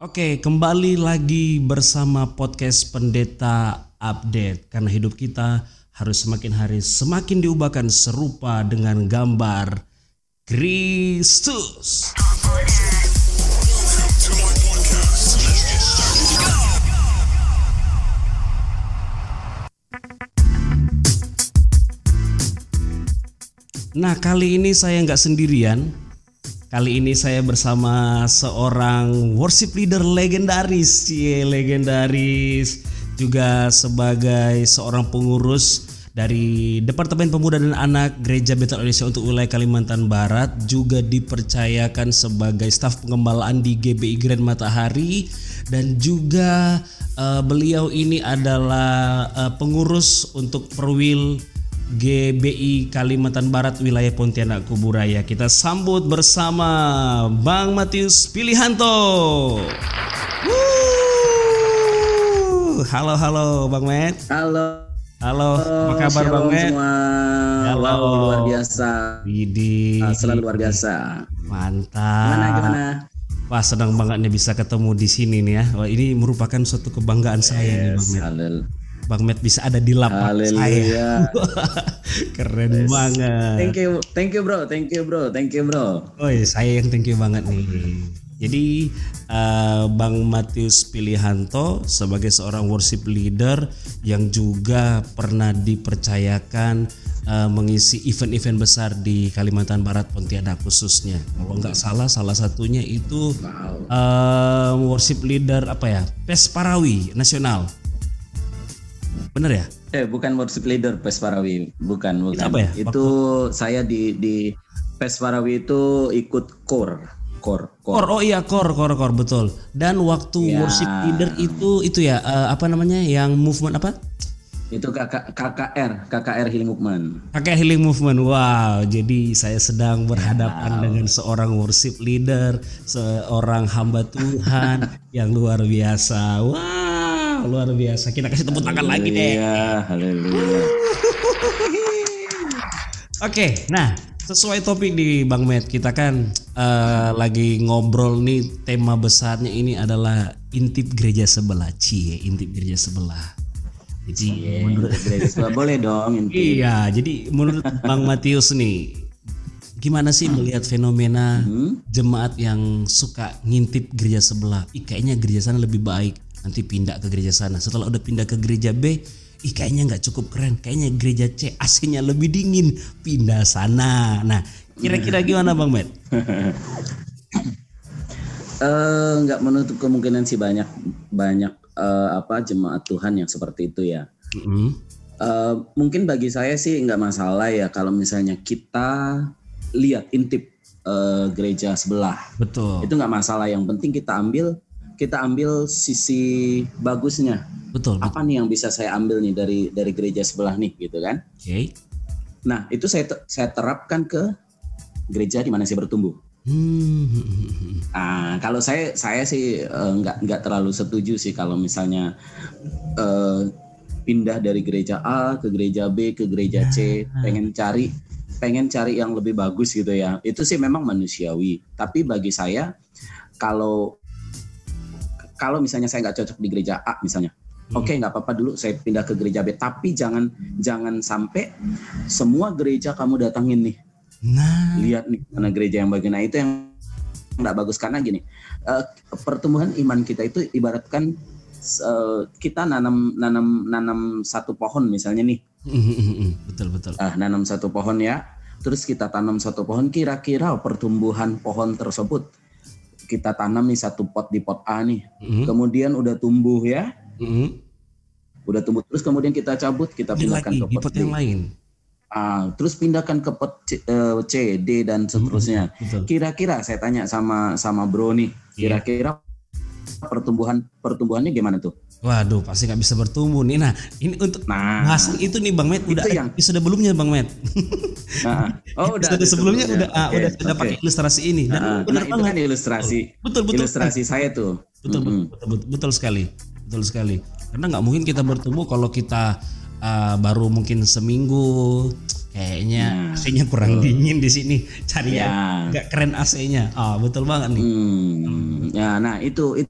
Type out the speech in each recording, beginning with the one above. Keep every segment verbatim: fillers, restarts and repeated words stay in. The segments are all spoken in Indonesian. Oke, kembali lagi bersama podcast Pendeta Update. Karena hidup kita harus semakin hari semakin diubahkan serupa dengan gambar Kristus. Nah, kali ini saya nggak sendirian. Kali ini saya bersama seorang worship leader legendaris, cie legendaris, juga sebagai seorang pengurus dari Departemen Pemuda dan Anak Gereja Bethel Indonesia untuk wilayah Kalimantan Barat, juga dipercayakan sebagai staf pengembalaan di G B I Grand Matahari, dan juga uh, beliau ini adalah uh, pengurus untuk Perwil G B I Kalimantan Barat wilayah Pontianak Kuburaya. Kita sambut bersama Bang Matius Pilihanto. Wuh. Halo halo Bang Met. Halo. Halo, apa kabar Bang Met? Halo. Wow, luar biasa. Widih. Selalu luar biasa. Mantap. Gimana gimana? Wah, senang banget nih bisa ketemu di sini nih ya. Wah, ini merupakan suatu kebanggaan saya yes, nih Bang Met. Halil. Bang Met bisa ada di lapak saya. Keren yes. banget. Thank you, thank you bro, thank you bro, thank you bro. Oh iya, saya yang thank you banget nih. Jadi uh, Bang Matius Pilihanto sebagai seorang worship leader yang juga pernah dipercayakan uh, mengisi event-event besar di Kalimantan Barat Pontianak khususnya. Kalau nggak salah salah satunya itu uh, worship leader apa ya? Pesparawi Nasional. Bener ya? Eh bukan worship leader Pesparawi, bukan bukan. Apa ya? Itu Bapak? Saya di di Pesparawi itu ikut core, core, core. Core, oh iya core, core, core betul. Dan waktu ya. Worship leader itu itu ya uh, apa namanya yang movement apa? Itu K K R, K K R healing movement. K K R healing movement. Wow, jadi saya sedang berhadapan wow. dengan seorang worship leader, seorang hamba Tuhan yang luar biasa. Wow. Luar biasa, kita kasih tepuk tangan lagi deh. Haleluya. Oke, nah sesuai topik di Bang Met, kita kan uh, lagi ngobrol nih, tema besarnya ini adalah intip gereja sebelah. Cie, intip gereja sebelah. Jadi yeah, menurut gereja sebelah boleh dong intip. Iya, jadi menurut Bang Matius nih, gimana sih melihat fenomena hmm? jemaat yang suka ngintip gereja sebelah? Ih, kayaknya gereja sana lebih baik. Nanti pindah ke gereja sana. Setelah udah pindah ke gereja B, ih kayaknya nggak cukup keren. Kayaknya gereja C A C-nya lebih dingin. Pindah sana. Nah, kira-kira gimana Bang Met? Nggak uh, menutup kemungkinan sih banyak banyak uh, apa jemaat Tuhan yang seperti itu ya. Mm-hmm. Uh, mungkin bagi saya sih nggak masalah ya kalau misalnya kita lihat intip uh, gereja sebelah. Betul. Itu nggak masalah. Yang penting kita ambil. Kita ambil sisi bagusnya. Betul. Apa betul. Nih yang bisa saya ambil nih dari dari gereja sebelah nih, gitu kan? Oke. Okay. Nah itu saya saya terapkan ke gereja di mana saya bertumbuh. Hmm. Nah, kalau saya saya sih uh, nggak nggak terlalu setuju sih kalau misalnya uh, pindah dari gereja A ke gereja B ke gereja C, nah. pengen cari pengen cari yang lebih bagus gitu ya. Itu sih memang manusiawi. Tapi bagi saya kalau Kalau misalnya saya nggak cocok di gereja A misalnya, hmm. oke okay, nggak apa-apa dulu saya pindah ke gereja B. Tapi jangan jangan sampai semua gereja kamu datangin nih. Nah, lihat nih karena gereja yang bagian nah, itu yang nggak bagus karena gini uh, pertumbuhan iman kita itu ibaratkan uh, kita nanam nanam nanam satu pohon misalnya nih. Betul betul. Ah uh, nanam satu pohon ya. Terus kita tanam satu pohon kira-kira pertumbuhan pohon tersebut. Kita tanam nih satu pot di pot A nih, mm-hmm. kemudian udah tumbuh ya, mm-hmm. udah tumbuh terus kemudian kita cabut, kita ini pindahkan lagi, ke pot, pot yang lain, ah, terus pindahkan ke pot C, uh, C D dan seterusnya. Mm-hmm. Kira-kira saya tanya sama sama Bro nih, yeah. kira-kira pertumbuhan pertumbuhannya gimana tuh? Waduh, pasti nggak bisa bertumbuh nih. Nah, ini untuk nah, bahasan itu nih Bang Met udah ada, yang sudah belumnya Bang Met. Nah, oh udah. Sudah sebelumnya udah okay, uh, udah sudah okay. pakai ilustrasi ini. Dan nah, benar nah, banget kan ilustrasi. Betul betul. Ilustrasi betul. saya tuh. Betul, mm-hmm. betul, betul betul betul sekali. Betul sekali. Karena nggak mungkin kita bertumbuh kalau kita uh, baru mungkin seminggu. Kayaknya nah, A C-nya kurang betul. dingin di sini. Cari ya. yang nggak keren A C-nya. Ah, oh, betul banget nih. Hmm. Ya, nah itu itu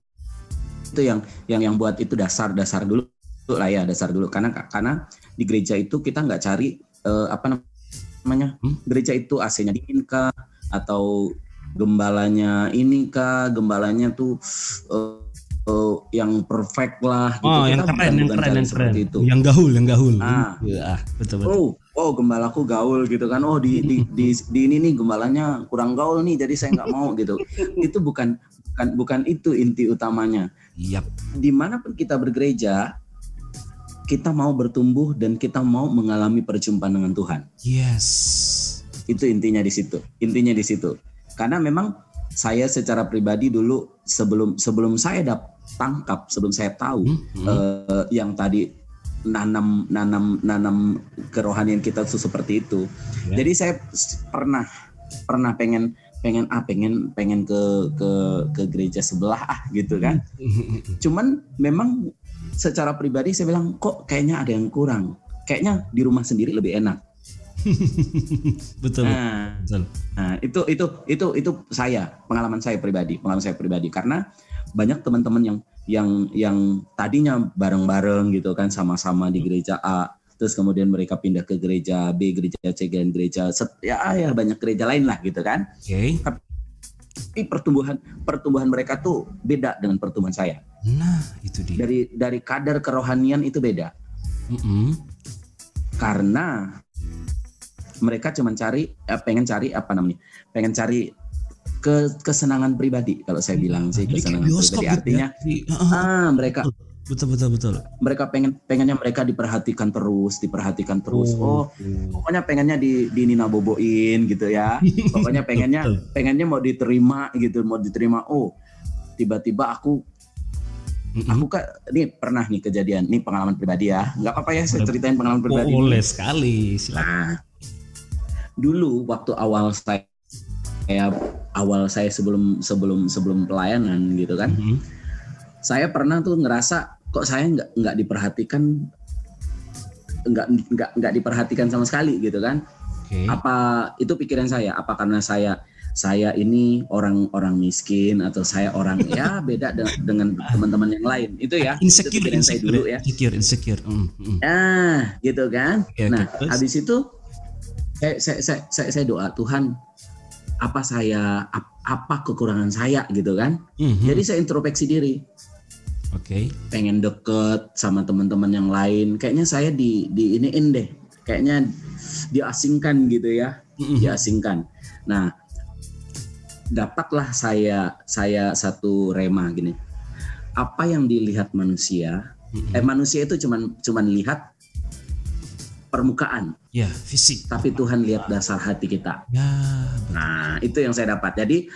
itu yang yang yang buat itu dasar-dasar dulu lah ya, dasar dulu. Karena karena di gereja itu kita nggak cari eh, apa namanya hmm? gereja itu A C-nya dingin kah, atau gembalanya ini kah, gembalanya tuh eh, eh, yang perfect lah. Gitu. Oh, kita yang keren, bukan, yang bukan keren, yang keren. Itu. Yang gaul, yang gaul. Nah, ya, betul-betul. Oh, oh gembalaku gaul gitu kan. Oh di di di, di ini nih gembalanya kurang gaul nih, jadi saya nggak mau gitu. Itu bukan bukan bukan itu inti utamanya. Yap. Dimanapun kita bergereja, kita mau bertumbuh dan kita mau mengalami perjumpaan dengan Tuhan. Yes. Itu intinya di situ. Intinya di situ. Karena memang saya secara pribadi dulu sebelum sebelum saya dap, tangkap, sebelum saya tahu mm-hmm. eh, yang tadi nanam nanam nanam kerohanian kita itu seperti itu. Yeah. Jadi saya pernah pernah pengen pengen ah pengen pengen ke ke ke gereja sebelah ah gitu kan. Mm-hmm. Cuman memang secara pribadi saya bilang kok kayaknya ada yang kurang, kayaknya di rumah sendiri lebih enak. Betul. Nah, betul. Nah, itu itu itu itu saya pengalaman saya pribadi, pengalaman saya pribadi karena banyak teman-teman yang yang yang tadinya bareng-bareng gitu kan, sama-sama di gereja A, terus kemudian mereka pindah ke gereja B, gereja C, dan gereja set, ya, ya banyak gereja lain lah gitu kan. Oke. Okay. Tapi pertumbuhan pertumbuhan mereka tuh beda dengan pertumbuhan saya. Nah, itu dia. Dari dari kadar kerohanian itu beda. Mm-mm. Karena mereka cuma cari eh, pengen cari apa namanya? Pengen cari ke kesenangan pribadi kalau saya bilang sih, kesenangan pribadi artinya ah mereka betul betul betul. Mereka pengen pengennya mereka diperhatikan terus, diperhatikan terus. Oh, oh pokoknya pengennya di di Nina Boboin gitu ya. Pokoknya pengennya pengennya mau diterima gitu, mau diterima. Oh, tiba-tiba aku mm-hmm. aku kan ini pernah nih kejadian, ini pengalaman pribadi ya. Enggak apa-apa ya saya ceritain pengalaman pribadi. Boleh sekali, silakan. Nah, dulu waktu awal saya kayak awal saya sebelum sebelum sebelum pelayanan gitu kan. Mm-hmm. Saya pernah tuh ngerasa kok saya nggak nggak diperhatikan nggak nggak nggak diperhatikan sama sekali gitu kan. Okay. Apa itu pikiran saya? Apa karena saya saya ini orang-orang miskin atau saya orang ya beda de- dengan teman-teman yang lain itu ya? Insecure, itu insecure, dulu, ya. insecure, insecure. Mm, mm. Ah, gitu kan. Okay, nah, okay, habis itu saya saya, saya saya saya doa Tuhan apa saya apa kekurangan saya gitu kan? Mm-hmm. Jadi saya introspeksi diri. Oke. Okay. Pengen deket sama teman-teman yang lain. Kayaknya saya di di iniin deh. Kayaknya diasingkan gitu ya. Mm-hmm. Diasingkan. Nah, dapatlah saya saya satu rema gini. Apa yang dilihat manusia? Mm-hmm. Eh manusia itu cuman cuman lihat permukaan. Ya, fisik. Tapi Tuhan lihat dasar hati kita. Ya. Betul. Nah, itu yang saya dapat. Jadi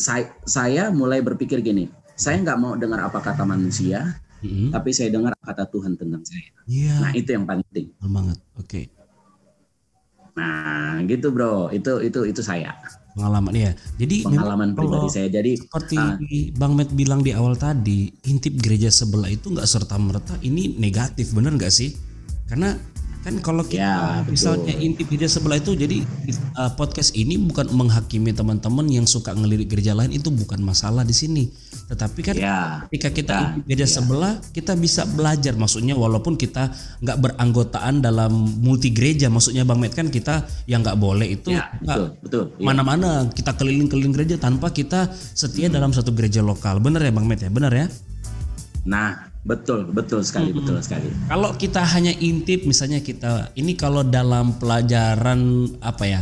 saya saya mulai berpikir gini. Saya nggak mau dengar apa kata manusia, mm-hmm. tapi saya dengar kata Tuhan tentang saya. Yeah. Nah itu yang penting. Semangat, oke. Okay. Nah gitu bro, itu itu itu saya. Pengalaman ya. Jadi pengalaman pribadi saya. Jadi seperti uh, Bang Matt bilang di awal tadi, intip gereja sebelah itu nggak serta merta ini negatif, bener nggak sih? Karena kan kalau kita ya, misalnya intip gereja sebelah itu, jadi uh, podcast ini bukan menghakimi teman-teman yang suka ngelirik gereja lain, itu bukan masalah di sini. Tetapi kan ya, ketika kita ya, intip gereja ya. sebelah, kita bisa belajar, maksudnya walaupun kita nggak beranggotaan dalam multi gereja, maksudnya Bang Matt kan kita yang nggak boleh itu ya, betul, betul, mana-mana ya. Kita keliling-keliling gereja tanpa kita setia hmm. dalam satu gereja lokal, benar ya Bang Matt ya, benar ya? Nah. Betul, betul sekali, hmm. betul sekali. Kalau kita hanya intip, misalnya kita ini kalau dalam pelajaran apa ya,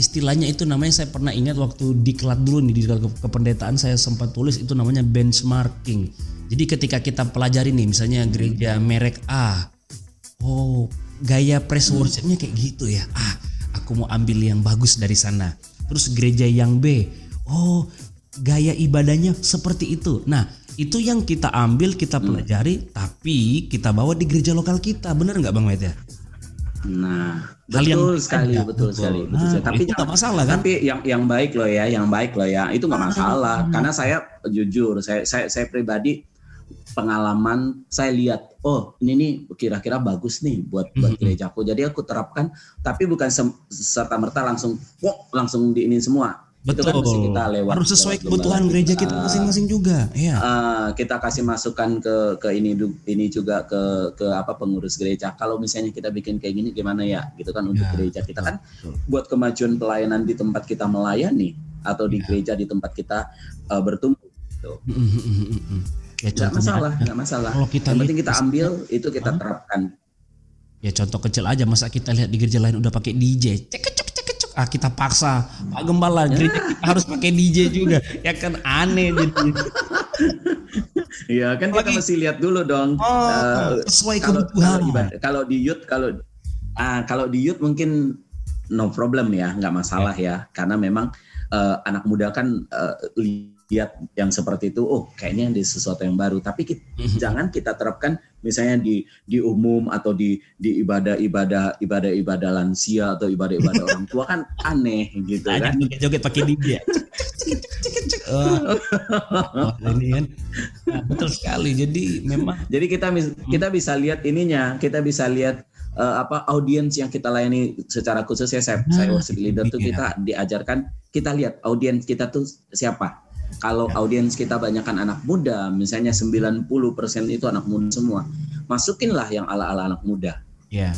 istilahnya itu namanya saya pernah ingat waktu diklat dulu nih, di diklat kependetaan saya sempat tulis itu namanya benchmarking. Jadi ketika kita pelajari nih, misalnya gereja merek A, oh gaya praise worshipnya kayak gitu ya, ah aku mau ambil yang bagus dari sana. Terus gereja yang B, oh gaya ibadahnya seperti itu. Nah itu yang kita ambil, kita pelajari, hmm. tapi kita bawa di gereja lokal kita, benar nggak Bang Matt ya? Nah, hal betul yang sekali, kan, betul, betul sekali, betul nah, sekali. Tapi itu nggak masalah kan? Tapi yang yang baik loh ya, yang baik loh ya, itu nggak masalah. Ah, karena saya jujur, saya saya saya pribadi pengalaman, saya lihat, oh ini nih kira-kira bagus nih buat buat mm-hmm. gerejaku. Jadi aku terapkan, tapi bukan serta merta langsung, wah langsung diinin semua. Betul. Itu kan mesti kita lewat. Harus sesuai kebutuhan gereja kita uh, masing-masing juga. Iya. Uh, kita kasih masukan ke ke ini ini juga ke ke apa pengurus gereja. Kalau misalnya kita bikin kayak gini gimana ya? Gitu kan untuk ya, gereja kita betul, kan betul. Buat kemajuan pelayanan di tempat kita melayani atau di ya. Gereja di tempat kita uh, bertumbuh gitu. Ya, gak masalah, gak masalah. Kalau kita yang penting kita ambil itu kita huh? terapkan. Ya contoh kecil aja, masa kita lihat di gereja lain udah pakai D J, cekcok cekcok, ah kita paksa, Pak Gembala gereja kita harus pakai D J juga, ya kan aneh jadi. Iya kan kita lagi, mesti lihat dulu dong. Oh, uh, sesuai kebutuhan. Kalau di youth, kalau ah kalau di youth mungkin no problem ya, nggak masalah ya, karena memang uh, anak muda kan uh, lihat yang seperti itu, oh kayaknya ada sesuatu yang baru. Tapi kita, jangan kita terapkan misalnya di di umum atau di di ibadah-ibadah ibadah-ibadah lansia atau ibadah-ibadah orang tua kan aneh gitu kan. Joget-joget pakai dia. Betul sekali. Jadi memang. Jadi kita kita bisa lihat ininya, kita bisa lihat. Uh, apa audiens yang kita layani secara khusus ya saya, nah, saya worship leader tuh kita diajarkan kita lihat audiens kita tuh siapa. Kalau ya. Audiens kita banyakkan anak muda, misalnya sembilan puluh persen itu anak muda semua, masukinlah yang ala-ala anak muda ya.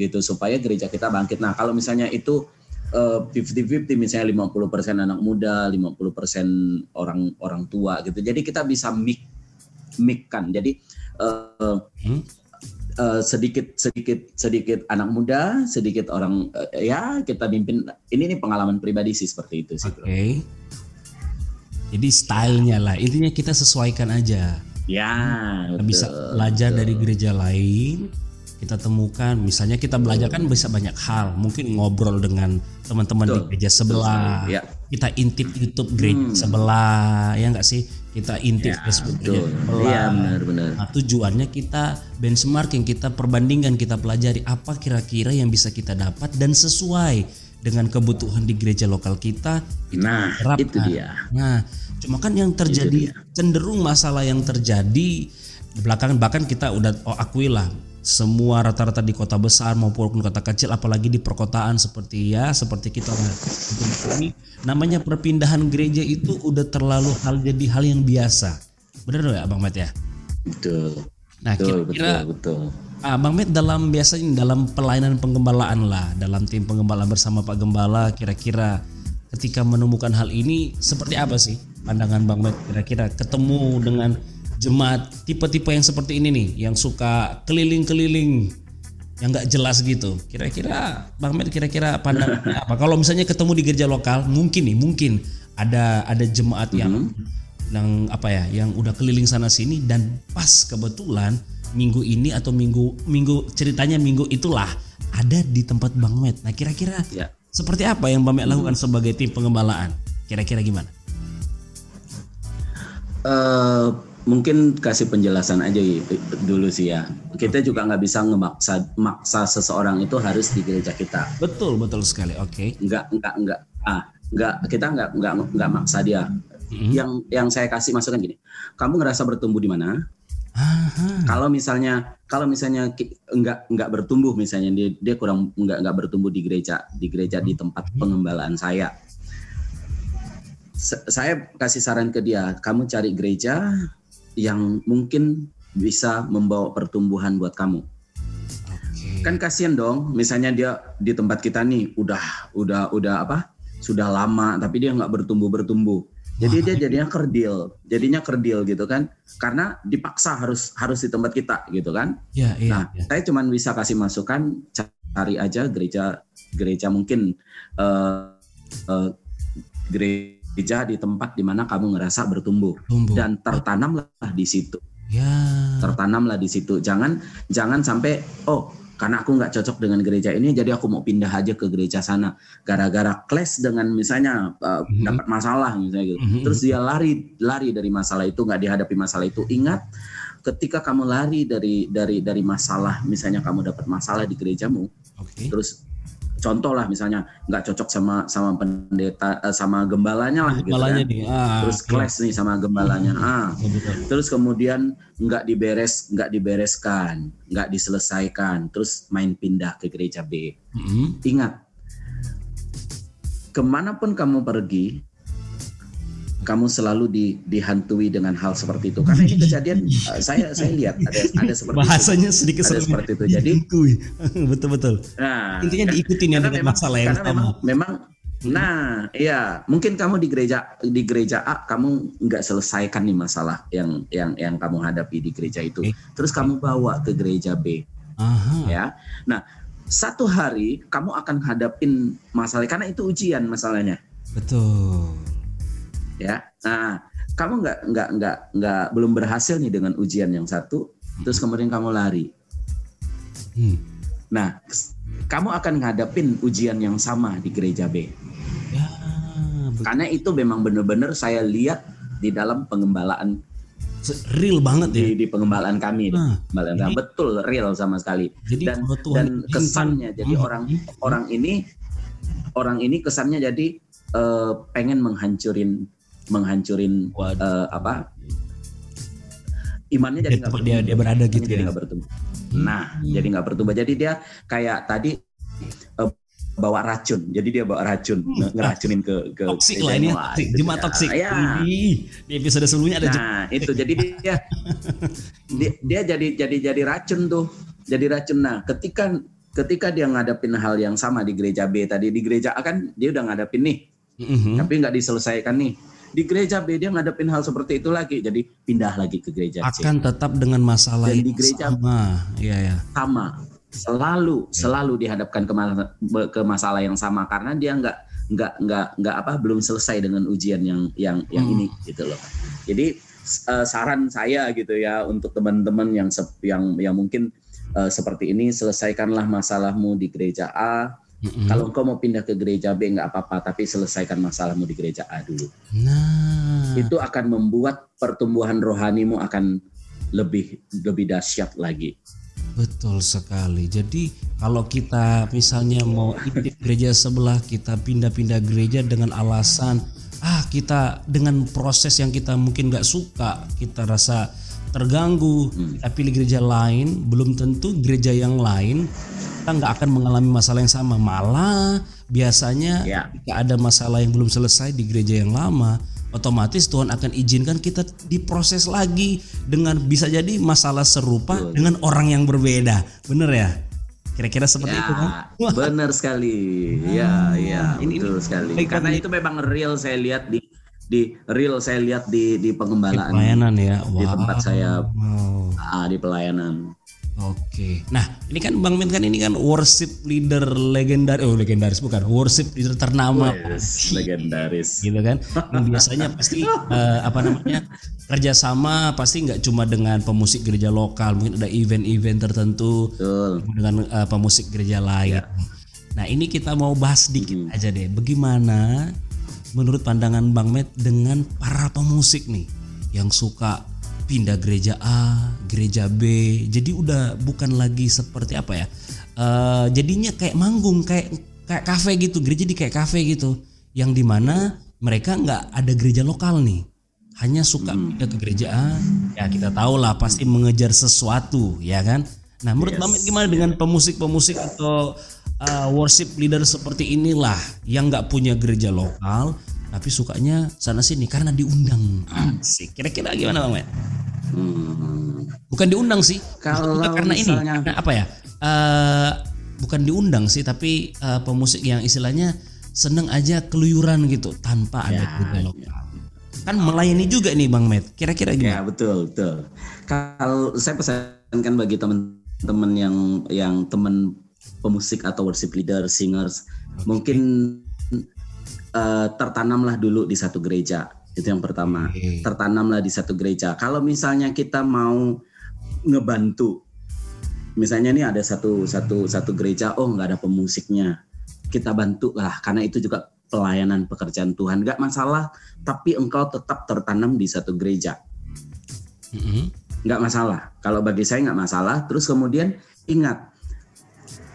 Gitu supaya gereja kita bangkit. Nah kalau misalnya itu uh, lima puluh lima puluh misalnya lima puluh persen anak muda, lima puluh persen orang orang tua gitu, jadi kita bisa mix mixkan. Jadi uh, hmm? Uh, sedikit sedikit sedikit anak muda, sedikit orang uh, ya kita mimpin. Ini nih pengalaman pribadi sih seperti itu sih. Oke. Okay. Jadi stylenya lah. Intinya kita sesuaikan aja. Ya. Kita betul, bisa belajar betul. Dari gereja lain. Kita temukan, misalnya kita belajar kan bisa banyak hal. Mungkin ngobrol dengan teman-teman betul. Di gereja sebelah. Betul. Ya. Kita intip YouTube gereja hmm. sebelah, ya nggak sih? Kita intip ya, Facebook gereja sebelah. Ya, benar-benar. Nah, tujuannya kita benchmarking, kita perbandingkan, kita pelajari apa kira-kira yang bisa kita dapat dan sesuai dengan kebutuhan di gereja lokal kita. Itu nah, terapkan. Itu dia. Nah, cuma kan yang terjadi cenderung masalah yang terjadi belakangan, bahkan kita udah oh, akui lah. Semua rata-rata di kota besar maupun kota kecil, apalagi di perkotaan seperti ya seperti kita ini, namanya perpindahan gereja itu udah terlalu hal jadi hal yang biasa. Benar nggak Bang Met ya? Betul. Nah betul, kira-kira betul, betul. Ah, Bang Met dalam biasanya dalam pelayanan penggembalaan lah, dalam tim penggembala bersama Pak Gembala, kira-kira ketika menemukan hal ini seperti apa sih pandangan Bang Met kira-kira ketemu dengan jemaat tipe-tipe yang seperti ini nih, yang suka keliling-keliling yang gak jelas gitu. Kira-kira Bang Med kira-kira pandangannya apa? Kalau misalnya ketemu di gereja lokal, mungkin nih mungkin ada ada jemaat yang mm-hmm. yang apa ya, yang udah keliling sana sini dan pas kebetulan minggu ini atau minggu minggu ceritanya minggu itulah ada di tempat Bang Med. Nah kira-kira ya. Seperti apa yang Bang Med lakukan mm-hmm. sebagai tim pengembalaan? Kira-kira gimana? Eh uh... Mungkin kasih penjelasan aja dulu sih ya. Kita juga nggak bisa ngemaksa maksa seseorang itu harus di gereja kita. Betul betul sekali. Oke. Okay. Nggak nggak nggak ah nggak kita nggak nggak nggak maksa dia. Mm-hmm. Yang yang saya kasih masukan gini. Kamu ngerasa bertumbuh di mana? Aha. Kalau misalnya kalau misalnya nggak nggak bertumbuh misalnya dia dia kurang nggak nggak bertumbuh di gereja di gereja mm-hmm. di tempat pengembalaan saya. Se- saya kasih saran ke dia. Kamu cari gereja yang mungkin bisa membawa pertumbuhan buat kamu. Okay. Kan kasihan dong, misalnya dia di tempat kita nih udah udah udah apa? Sudah lama tapi dia enggak bertumbuh-bertumbuh. Jadi wow. dia jadinya kerdil, jadinya kerdil gitu kan? Karena dipaksa harus harus di tempat kita gitu kan? Yeah, yeah, nah, yeah. Saya cuman bisa kasih masukan cari aja gereja gereja mungkin uh, uh, gereja gereja di tempat di mana kamu ngerasa bertumbuh Tumbuh. Dan tertanamlah di situ. Ya. Tertanamlah di situ. Jangan jangan sampai oh karena aku nggak cocok dengan gereja ini jadi aku mau pindah aja ke gereja sana. Gara-gara clash dengan misalnya uh, mm-hmm. dapat masalah misalnya gitu. Mm-hmm. Terus dia lari lari dari masalah itu, nggak dihadapi masalah itu. Ingat ketika kamu lari dari dari dari masalah, misalnya kamu dapat masalah di gerejamu. Okay. Terus contoh lah misalnya nggak cocok sama sama pendeta sama gembalanya lah gembalanya gitu kan. Ah, terus clash nih sama gembalanya. Ah. Terus kemudian nggak diberes nggak dibereskan, nggak diselesaikan, terus main pindah ke gereja B. Mm-hmm. Ingat kemanapun kamu pergi, kamu selalu di, dihantui dengan hal seperti itu. Karena ini kejadian uh, saya saya lihat ada ada seperti bahasanya itu, sedikit ada seperti itu. Jadi betul-betul. Nah, intinya diikutin yang dengan masalah yang sama. Memang. Nah, iya, mungkin kamu di gereja di gereja A kamu nggak selesaikan nih masalah yang yang yang kamu hadapi di gereja itu. Okay. Terus kamu bawa ke gereja B. Aha. Ya. Nah, satu hari kamu akan hadapin masalah karena itu ujian masalahnya. Betul. Ya. Nah, kamu nggak nggak nggak nggak belum berhasil nih dengan ujian yang satu, terus kemudian kamu lari. Hmm. Nah, kamu akan ngadepin ujian yang sama di gereja B. Ya, karena itu memang benar-benar saya lihat di dalam pengembalaan real banget di, ya. Di pengembalaan kami, nah, pengembalaan jadi, betul real sama sekali. Jadi, dan dan kesannya jadi hmm. orang orang ini orang ini kesannya jadi uh, pengen menghancurin menghancurin uh, apa? Imannya jadi nggak dia, dia berada gitu jadi nggak ya. bertumbuh. Nah, hmm. jadi nggak bertumbuh. Jadi dia kayak tadi uh, bawa racun. Jadi dia bawa racun, hmm. ngeracunin ke ke toksik lah ini. Jemaat toksik. Ya. Di episode sebelumnya ada. Nah, jem- itu jadi dia, dia dia jadi jadi jadi racun tuh. Jadi racun. Nah, ketika ketika dia ngadepin hal yang sama di gereja B tadi, di gereja A kan dia udah ngadepin nih. Mm-hmm. Tapi nggak diselesaikan nih. Di gereja B dia ngadepin hal seperti itu lagi, jadi pindah lagi ke gereja C. Akan tetap dengan masalah yang sama. Iya ya. Sama. Selalu ya. selalu dihadapkan ke, ma- ke masalah yang sama karena dia nggak nggak nggak nggak apa belum selesai dengan ujian yang yang yang hmm. ini gitu loh. Jadi uh, saran saya gitu ya untuk teman-teman yang se- yang yang mungkin uh, seperti ini, selesaikanlah masalahmu di gereja A. Mm-hmm. Kalau engkau mau pindah ke gereja B nggak apa-apa, tapi selesaikan masalahmu di gereja A dulu. Nah, itu akan membuat pertumbuhan rohanimu akan lebih lebih dahsyat lagi. Betul sekali. Jadi kalau kita misalnya mau ikut gereja sebelah, kita pindah-pindah gereja dengan alasan ah kita dengan proses yang kita mungkin nggak suka, kita rasa terganggu, hmm. kita pilih gereja lain, belum tentu gereja yang lain kita nggak akan mengalami masalah yang sama. Malah biasanya ya. Jika ada masalah yang belum selesai di gereja yang lama, otomatis Tuhan akan izinkan kita diproses lagi dengan bisa jadi masalah serupa Betul. dengan orang yang berbeda. Bener ya? Kira-kira seperti ya, itu kan? Bener sekali. Ya, ya, ini, betul ini. sekali. Baik, karena ini. itu memang real saya lihat di di real saya lihat di di pengembalaan di pelayanan ya wow. di tempat saya wow. ah, di pelayanan. Oke, nah ini kan Bang Min kan ini kan worship leader legendaris, oh legendaris bukan, worship leader ternama, yes, legendaris, gitu kan? Yang biasanya pasti uh, apa namanya kerjasama pasti nggak cuma dengan pemusik gereja lokal, mungkin ada event-event tertentu Betul. dengan uh, pemusik gereja lain. Ya. Nah ini kita mau bahas sedikit hmm. aja deh, bagaimana menurut pandangan Bang Met dengan para pemusik nih yang suka pindah gereja A, gereja B, jadi udah bukan lagi seperti apa ya, uh, jadinya kayak manggung, kayak kayak kafe gitu, gereja di kayak kafe gitu, yang dimana mereka nggak ada gereja lokal nih, hanya suka pindah ke gereja A, ya kita tahu lah pasti mengejar sesuatu, ya kan? Nah, menurut yes. Bang Met gimana dengan pemusik-pemusik atau uh, worship leader seperti inilah yang nggak punya gereja lokal? Tapi sukanya sana sini karena diundang. Asik. Kira-kira gimana Bang Met? Hmm. Bukan diundang sih. Kalau karena misalnya, ini karena apa ya? Uh, bukan diundang sih, tapi uh, pemusik yang istilahnya seneng aja keluyuran gitu tanpa ya, ada gereja lokal. Kan melayani juga nih Bang Met. Kira-kira gimana? Ya betul betul. Kalau saya pesankan bagi teman-teman yang yang teman pemusik atau worship leader, singers, okay. mungkin Uh, tertanamlah dulu di satu gereja, itu yang pertama. Okay. Tertanamlah di satu gereja. Kalau misalnya kita mau ngebantu, misalnya nih ada satu satu satu gereja, oh nggak ada pemusiknya, kita bantu lah, karena itu juga pelayanan pekerjaan Tuhan, nggak masalah. Tapi engkau tetap tertanam di satu gereja, mm-hmm. nggak masalah. Kalau bagi saya nggak masalah. Terus kemudian ingat.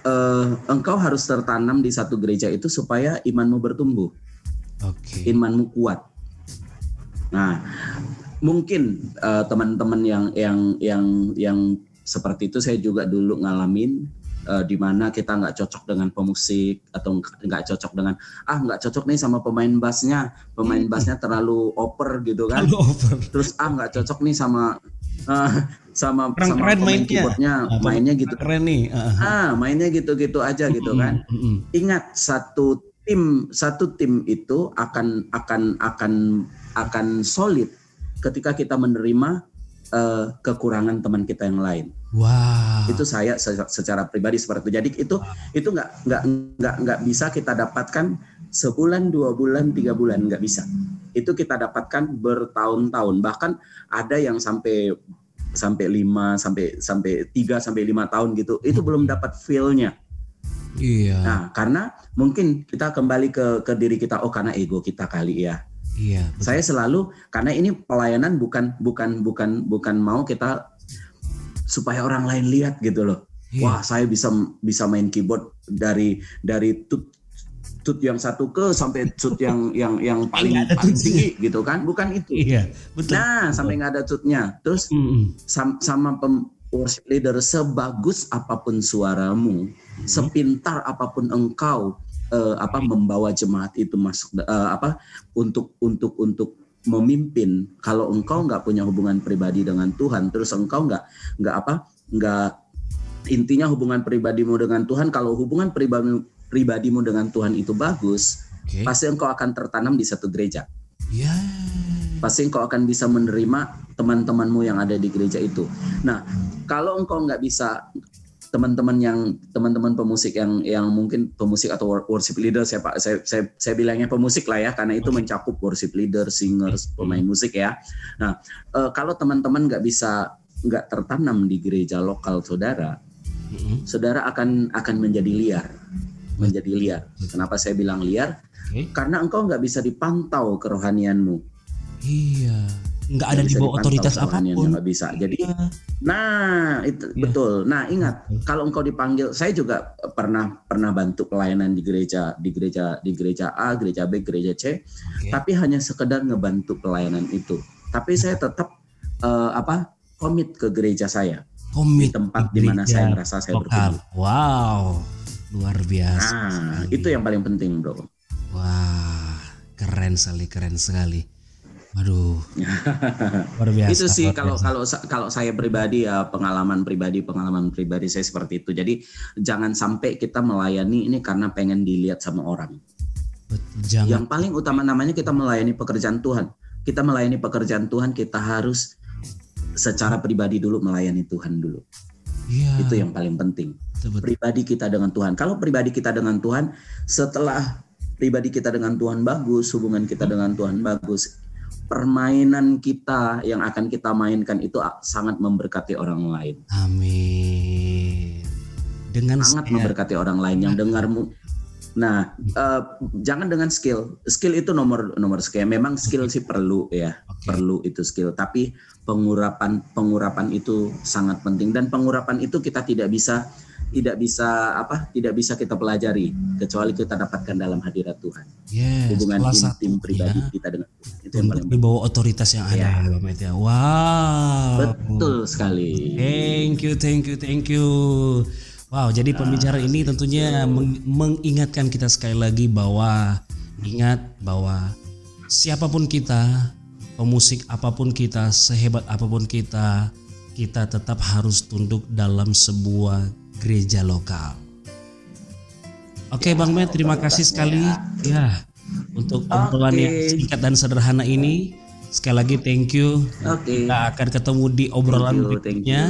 Uh, engkau harus tertanam di satu gereja itu supaya imanmu bertumbuh, okay. imanmu kuat. Nah, mungkin uh, teman-teman yang yang yang yang seperti itu saya juga dulu ngalamin. uh, di mana kita nggak cocok dengan pemusik atau nggak cocok dengan ah nggak cocok nih sama pemain bassnya, pemain bassnya terlalu oper gitu kan, terus ah nggak cocok nih sama uh, sama keren, sama keren pemain keyboardnya, mainnya gitu keren nih, uh-huh. ah mainnya gitu-gitu aja mm-hmm. gitu kan. Mm-hmm. Ingat satu tim satu tim itu akan akan akan akan solid ketika kita menerima Uh, kekurangan teman kita yang lain. Wow. Itu saya se- secara pribadi seperti itu. Jadi itu wow. itu nggak nggak nggak nggak bisa kita dapatkan sebulan, dua bulan, tiga bulan, nggak bisa. Itu kita dapatkan bertahun-tahun. Bahkan ada yang sampai sampai lima sampai sampai tiga sampai lima tahun gitu. Itu hmm. belum dapat feel-nya. Iya. Yeah. Nah, karena mungkin kita kembali ke ke diri kita. Oh, karena ego kita kali ya. Iya, betul. Saya selalu karena ini pelayanan bukan bukan bukan bukan mau kita supaya orang lain lihat gitu loh. Iya. Wah, saya bisa bisa main keyboard dari dari tut tut yang satu ke sampai tut yang yang yang paling, paling tinggi gitu kan? Bukan itu. Iya, betul. Nah, betul. Sampai nggak ada tutnya. Terus mm-hmm. sama, sama pem, worship leader, sebagus apapun suaramu, mm-hmm. sepintar apapun engkau. Uh, apa membawa jemaat itu masuk uh, apa untuk untuk untuk memimpin, kalau engkau nggak punya hubungan pribadi dengan Tuhan, terus engkau nggak nggak apa nggak intinya hubungan pribadimu dengan Tuhan, kalau hubungan pribadimu, pribadimu dengan Tuhan itu bagus, okay. pasti engkau akan tertanam di satu gereja. Yeah. Pasti engkau akan bisa menerima teman-temanmu yang ada di gereja itu. Nah, kalau engkau nggak bisa, teman-teman yang teman-teman pemusik yang yang mungkin pemusik atau worship leader, saya saya saya, saya bilangnya pemusik lah ya, karena itu mencakup worship leader, singers, pemain musik ya. Nah, e, kalau teman-teman nggak bisa nggak tertanam di gereja lokal saudara, mm-hmm. saudara akan akan menjadi liar, menjadi liar. Kenapa saya bilang liar? Okay. Karena engkau nggak bisa dipantau kerohanianmu. Iya. Nggak ada di bawah otoritas apapun. Nggak bisa. Jadi, ya. Nah itu ya. Betul. Nah ingat, ya. Kalau engkau dipanggil, saya juga pernah pernah bantu pelayanan di gereja di gereja di gereja A, gereja B, gereja C, okay. tapi hanya sekedar ngebantu pelayanan itu. Tapi saya tetap uh, apa komit ke gereja saya, komit di tempat di mana saya merasa saya bertumbuh. Wow, luar biasa. Nah sekali. Itu yang paling penting, bro. Wah, keren sekali, keren sekali. Aduh, luar biasa. Itu sih kalau kalau kalau saya pribadi ya, pengalaman pribadi pengalaman pribadi saya seperti itu. Jadi jangan sampai kita melayani ini karena pengen dilihat sama orang. Jangan. Yang paling utama namanya kita melayani pekerjaan Tuhan. Kita melayani pekerjaan Tuhan, kita harus secara pribadi dulu melayani Tuhan dulu. Ya. Itu yang paling penting. Betul. Pribadi kita dengan Tuhan. Kalau pribadi kita dengan Tuhan, setelah pribadi kita dengan Tuhan bagus, hubungan kita dengan Tuhan bagus, permainan kita yang akan kita mainkan itu sangat memberkati orang lain. Amin. Dengan sangat saya, memberkati orang lain yang dengarmu. Nah, uh, jangan dengan skill. Skill itu nomor nomor sekian. Memang skill sih perlu ya, okay. perlu itu skill. Tapi pengurapan pengurapan itu sangat penting, dan pengurapan itu kita tidak bisa tidak bisa apa? Tidak bisa kita pelajari kecuali kita dapatkan dalam hadirat Tuhan. Yes, hubungan intim pribadi ya. Kita dengan Tuhan. Itu yang paling penting. Di bawah otoritas yang ada ya. Bapak ya. Wow. Betul sekali. Thank you, thank you, thank you. Wow, jadi pembicaraan ini tentunya meng- mengingatkan kita sekali lagi bahwa ingat bahwa siapapun kita, pemusik apapun kita, sehebat apapun kita, kita tetap harus tunduk dalam sebuah gereja lokal. Oke, okay, Bang Met, terima kasih sekali ya untuk obrolan okay. yang singkat dan sederhana ini. Sekali lagi thank you. Okay. Kita akan ketemu di obrolan berikutnya.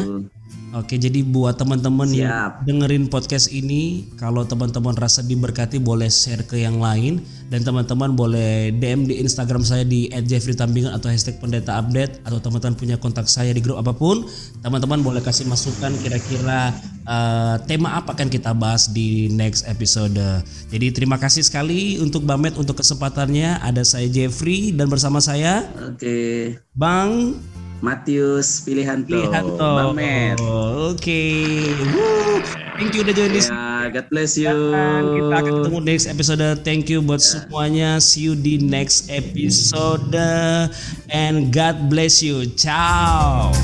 Oke, okay, jadi buat teman-teman Siap. yang dengerin podcast ini, kalau teman-teman rasa diberkati boleh share ke yang lain, dan teman-teman boleh D M di Instagram saya di et jeffrey tambingan atau hashtag pendeta update, atau teman-teman punya kontak saya di grup apapun, teman-teman boleh kasih masukan kira-kira uh, tema apa akan kita bahas di next episode. Jadi terima kasih sekali untuk Bang Met untuk kesempatannya. Ada saya Jeffrey dan bersama saya Oke. Okay. Bang Matius Pilihanto, Pilihanto. Bang Met. Oh, Oke, okay. Thank you udah join di yeah, God bless you. Kita akan ketemu next episode. Thank you buat yeah. semuanya. See you di next episode. And God bless you. Ciao.